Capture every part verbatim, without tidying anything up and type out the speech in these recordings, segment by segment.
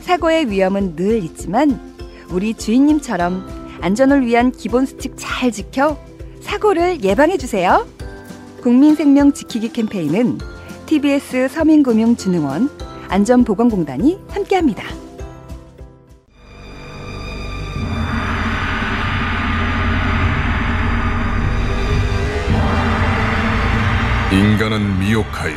사고의 위험은 늘 있지만 우리 주인님처럼 안전을 위한 기본 수칙 잘 지켜 사고를 예방해주세요. 국민생명 지키기 캠페인은 티비에스 서민금융진흥원 안전보건공단이 함께합니다. 인간은 미혹하여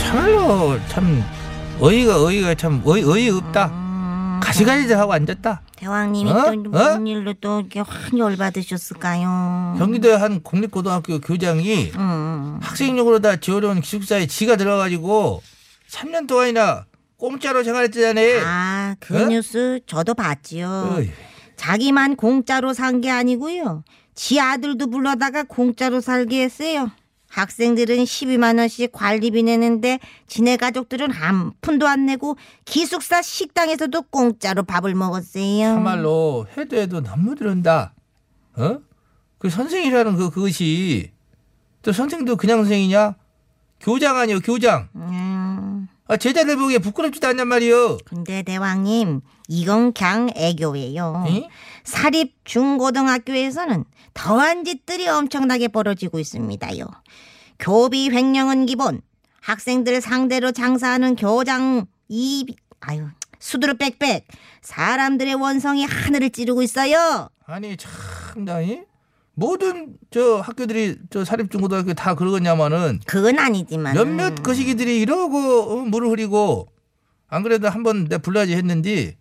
참말로 참 어이가 어이가 참 어이 어이 없다. 가시가시들 하고 앉았다. 대왕님이 어? 또 무슨 어? 일로 또 이렇게 환히 열받으셨을까요? 경기도의 한 공립고등학교 교장이 음. 학생용으로 다 지어놓은 기숙사에 지가 들어가지고 삼 년 동안이나 공짜로 생활했잖아요. 아, 그 어? 뉴스 저도 봤지요. 어이. 자기만 공짜로 산 게 아니고요. 지 아들도 불러다가 공짜로 살게 했어요. 학생들은 십이만 원씩 관리비 내는데 지네 가족들은 한 푼도 안 내고 기숙사 식당에서도 공짜로 밥을 먹었어요. 참말로 해도 해도 남무드른다. 어? 그 선생이라는 그 그것이 또 선생도 그냥 선생이냐? 교장 아니요 교장. 음. 아, 제자들 보기에 부끄럽지도 않냔 말이요. 근데 대왕님 이건 그냥 애교예요. 에? 사립 중고등학교에서는 더한 짓들이 엄청나게 벌어지고 있습니다요. 교비 횡령은 기본, 학생들 상대로 장사하는 교장 이 아유 수두룩 빽빽, 사람들의 원성이 하늘을 찌르고 있어요. 아니 참 나이. 모든 저 학교들이 저 사립중고등학교 다 그러겠냐마는 그건 아니지만 몇몇 거시기들이 이러고 물을 흐리고 안 그래도 한번 내 불러야지 했는데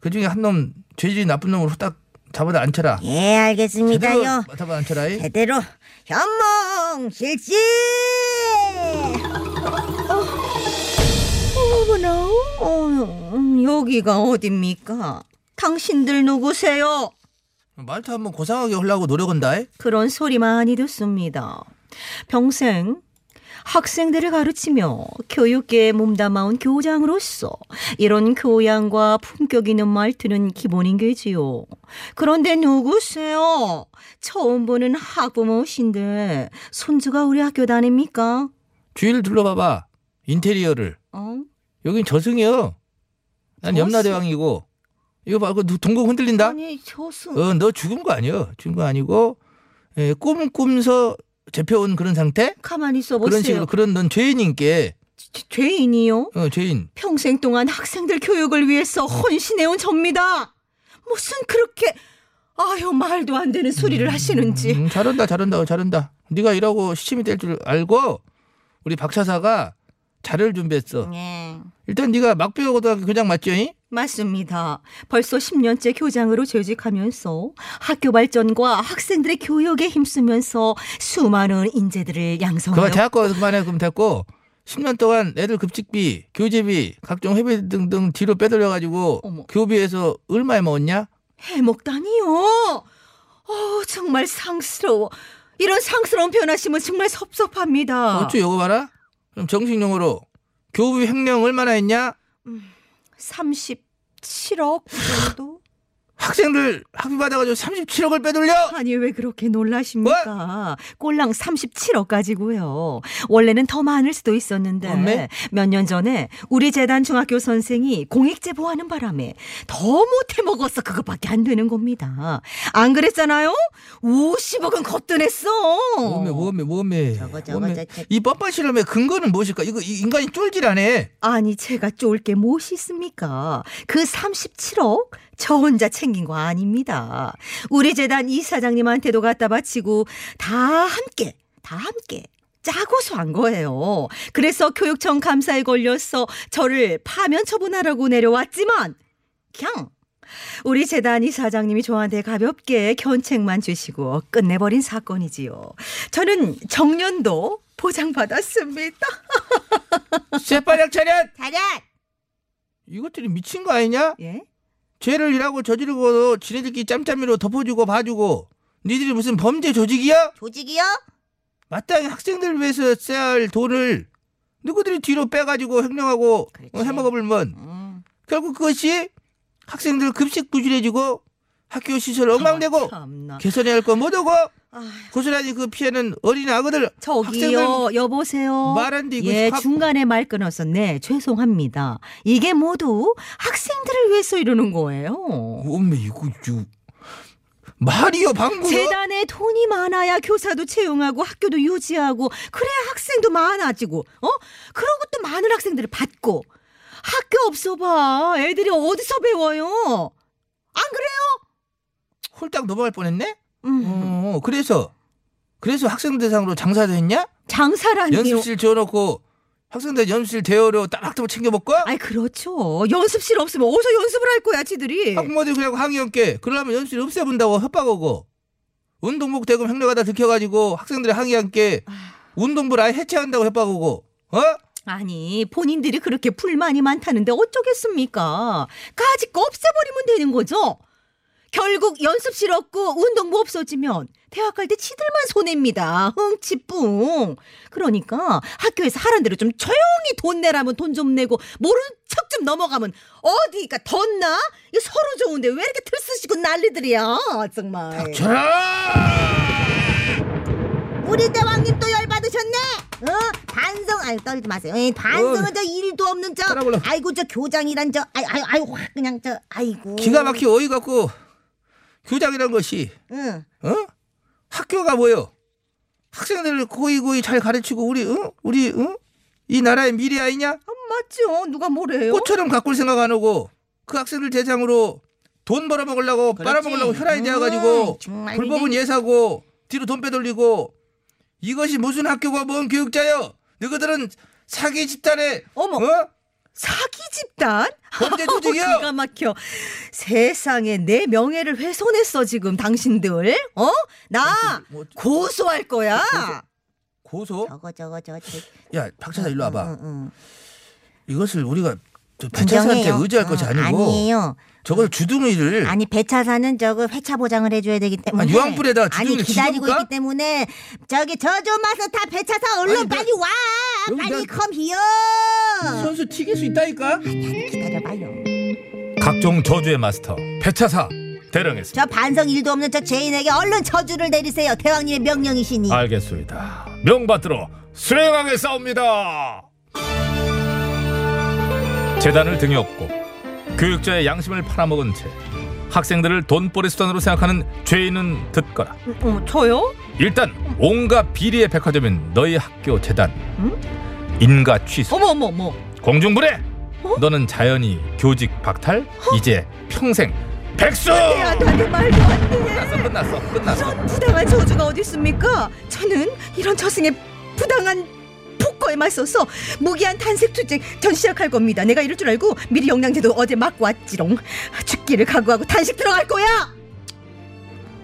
그중에 한 놈 죄질이 나쁜 놈을 후딱 잡아다 앉혀라. 예 알겠습니다요. 제대로 잡아다 앉혀라. 제대로 현몽 실시. 어머나 어, 여기가 어딥니까? 당신들 누구세요? 말투 한번 고상하게 하려고 노력한다. 그런 소리 많이 듣습니다. 평생 학생들을 가르치며 교육계에 몸담아온 교장으로서 이런 교양과 품격 있는 말투는 기본인 게지요. 그런데 누구세요? 처음 보는 학부모신데 손주가 우리 학교 다닙니까? 주위를 둘러봐봐. 인테리어를. 어? 여긴 저승이요. 난 염라대왕이고. 이거 봐, 동공 흔들린다. 아니, 저승. 어, 너 죽은 거 아니야. 죽은 거 아니고 예, 꿈꿈서 잡혀온 그런 상태. 가만히 있어보세요. 그런 식으로 그런 넌 죄인인께. 제, 죄인이요? 어, 죄인. 평생 동안 학생들 교육을 위해서 헌신해온 접니다. 무슨 그렇게 아유 말도 안 되는 소리를 음, 하시는지. 음, 잘한다, 잘한다, 잘한다. 네가 이러고 시침이 될 줄 알고 우리 박 차사가 자료를 준비했어. 네. 일단 네가 막비어 고등학교 교장 맞죠? 맞습니다. 벌써 십 년째 교장으로 재직하면서 학교 발전과 학생들의 교육에 힘쓰면서 수많은 인재들을 양성해요. 그거 대학교 그만해. 그럼 됐고 십 년 동안 애들 급식비, 교재비, 각종 회비 등등 뒤로 빼돌려가지고 어머. 교비에서 얼마에 먹었냐? 해먹다니요. 어, 정말 상스러워. 이런 상스러운 변화심은 정말 섭섭합니다. 어쭈 요거 봐라. 그럼 정식용어로 교비 횡령 얼마나 했냐? 음. 삼십칠억 정도? 학생들 학비 받아가지고 삼십칠억을 빼돌려? 아니 왜 그렇게 놀라십니까? 왜? 꼴랑 삼십칠억 가지고요. 원래는 더 많을 수도 있었는데 몇 년 전에 우리 재단 중학교 선생이 공익 제보하는 바람에 더 못해먹었어. 그것밖에 안 되는 겁니다. 안 그랬잖아요? 오십억은 거뜬했어. 워메 워메 워메 저거 저거 저거 이 뻔뻔 실험의 근거는 무엇일까? 이거 인간이 쫄질하네. 아니 제가 쫄 게 무엇이 있습니까? 그 삼십칠억 저 혼자 챙긴 거 아닙니다. 우리 재단 이사장님한테도 갖다 바치고 다 함께 다 함께 짜고서 한 거예요. 그래서 교육청 감사에 걸려서 저를 파면 처분하라고 내려왔지만 그냥 우리 재단 이사장님이 저한테 가볍게 견책만 주시고 끝내버린 사건이지요. 저는 정년도 보장받았습니다. 재판장 차렷! 차렷! 이것들이 미친 거 아니냐? 예? 죄를 일하고 저지르고 지네들끼리 짬짬이로 덮어주고 봐주고 니들이 무슨 범죄 조직이야? 조직이요? 마땅히 학생들을 위해서 써야 할 돈을 누구들이 뒤로 빼가지고 횡령하고 해먹어불면 음. 결국 그것이 학생들 급식 부실해지고 학교 시설 엉망되고 아, 개선해야 할 거 못하고 고스란히 그 피해는 어린 아가들 저기요 여보세요 말한데 이거 예, 학... 중간에 말 끊었었네 죄송합니다. 이게 모두 학생들을 위해서 이러는 거예요. 어메 이거 좀 말이요 방구 재단에 돈이 많아야 교사도 채용하고 학교도 유지하고 그래야 학생도 많아지고 어 그러고 또 많은 학생들을 받고 학교 없어 봐 애들이 어디서 배워요? 안 그래요? 홀딱 넘어갈 뻔했네. 음. 어, 그래서 그래서 학생 대상으로 장사도 했냐? 장사라니요? 연습실 지어놓고 학생들 연습실 대여료 따박따박 챙겨 먹고? 아이 그렇죠. 연습실 없으면 어디서 연습을 할 거야, 지들이? 학부모들 그냥 항의할게. 그러려면 연습실 없애본다고 협박하고 운동복 대금 횡령하다 들켜가지고 학생들이 항의할게. 아... 운동부를 아예 해체한다고 협박하고, 어? 아니 본인들이 그렇게 불만이 많다는데 어쩌겠습니까? 까짓 거 없애버리면 되는 거죠. 결국 연습실 없고 운동부 없어지면 대학 갈 때 치들만 손해입니다. 흥치뿡. 그러니까 학교에서 하란 대로 좀 조용히 돈 내라면 돈 좀 내고 모르는 척 좀 넘어가면 어디가 덧나? 이거 서로 좋은데 왜 이렇게 들쑤시고 난리들이야. 정말. 닥쳐라! 우리 대왕님 또 열받으셨네. 어? 반성, 아유, 떨지 마세요. 에이, 반성은 어. 저 일도 없는 저, 따라볼라. 아이고, 저 교장이란 저, 아유, 아유, 아유, 확 그냥 저, 아이고. 기가 막히게 어이가 없고, 교장이란 것이, 응. 어? 학교가 뭐요? 학생들을 고이고이 잘 가르치고, 우리, 응? 우리, 응? 이 나라의 미래 아니냐? 아, 맞죠. 누가 뭐래요? 꽃처럼 가꿀 생각 안 하고, 그 학생들 대상으로 돈 벌어먹으려고, 그렇지. 빨아먹으려고 혈안이 음, 되어가지고, 불법은 예사고, 뒤로 돈 빼돌리고, 이것이 무슨 학교가 뭔 교육자여? 너희들은 사기 집단에 어머 어? 사기 집단? 범죄 조직이요. 기가 막혀. 세상에 내 명예를 훼손했어 지금 당신들. 어? 나 뭐, 고소할 거야. 고소? 고소? 저거 저거 저거. 야 박차사 일로 와봐. 응, 응, 응. 이것을 우리가 배차사한테 의지할 어, 것이 아니고. 아니에요. 저걸 주둥이를 아니 배차사는 저거 회차 보장을 해줘야 되기 때문에 유황불에다 주둥이를 아니 기다리고 지정까? 있기 때문에 저기 저 좀 와서 다 배차사 얼른 아니, 빨리 와 빨리 컴히어 선수 튀길 수 있다니까 아니, 기다려봐요. 각종 저주의 마스터 배차사 대령했습니다. 저 반성 일도 없는 저 죄인에게 얼른 저주를 내리세요. 대왕님의 명령이시니 알겠습니다. 명받들어 수행하게 싸웁니다. 재단을 등에 업고 교육자의 양심을 팔아먹은 채 학생들을 돈벌이 수단으로 생각하는 죄인은 듣거라. 어, 저요? 일단 온갖 비리의 백화점인 너희 학교 재단 음? 인가 취소 어머 어머 어머 공중분해 어? 너는 자연히 교직 박탈 어? 이제 평생 백수! 안 돼, 안 돼, 말도 안 돼. 끝났어 끝났어 끝났어. 전 부당한 저주가 어디 있습니까? 저는 이런 저승의 부당한 폭거에 맞서서 무기한 탄핵 투쟁 전 시작할 겁니다. 내가 이럴 줄 알고 미리 영양제도 어제 맞고 왔지롱. 죽기를 각오하고 단식 들어갈 거야.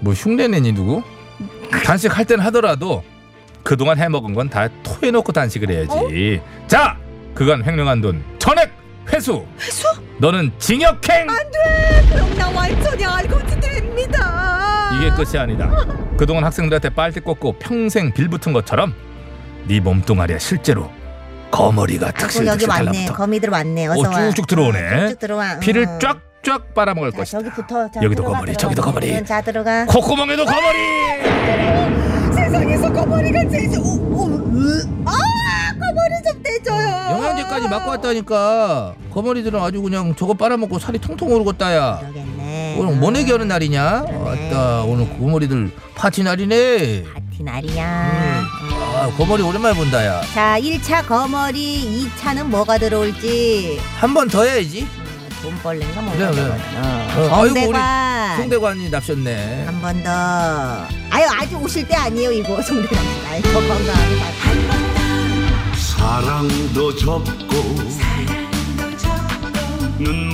뭐 흉내내니 누구? 단식할 땐 하더라도 그동안 해먹은 건 다 토해놓고 단식을 해야지. 어? 자 그간 횡령한 돈 전액 회수. 회수? 너는 징역행. 안돼. 그럼 나 완전히 알고지 됩니다. 이게 끝이 아니다. 그동안 학생들한테 빨대 꽂고 평생 빌붙은 것처럼 네 몸뚱아리에 실제로 거머리가 탁실탁실 달라붙어. 거미들 왔네. 어서 와. 쭉쭉 들어오네. 어, 쭉쭉 들어와. 피를 쫙 쫙 빨아먹을 것이다. 저기부터, 자, 여기도 거머리, 저기도 거머리, 자, 들어가. 콧구멍에도 거머리. 아! 세상에서 거머리가 제일 오, 오, 으. 아, 거머리 좀 떼줘요. 영양제까지 맞고 왔다니까. 거머리들은 아주 그냥 저거 빨아먹고 살이 통통 오르고 따야. 그러겠네. 오늘 모내기 하는 날이냐? 그러네. 왔다, 오늘 거머리들 파티 날이네. 파티 날이야. 음. 아, 거머리 오랜만에 본다야. 자, 일 차 거머리, 이 차는 뭐가 들어올지 한 번 더 해야지. 돈벌레인가 뭐가 들어올지. 송대관, 송대관이 납셨네. 한 번 더. 아유, 아주 오실 때 아니에요 이거. 송대관. 아이, 건강도 아니고. 사랑도 접고 사랑도 접고 눈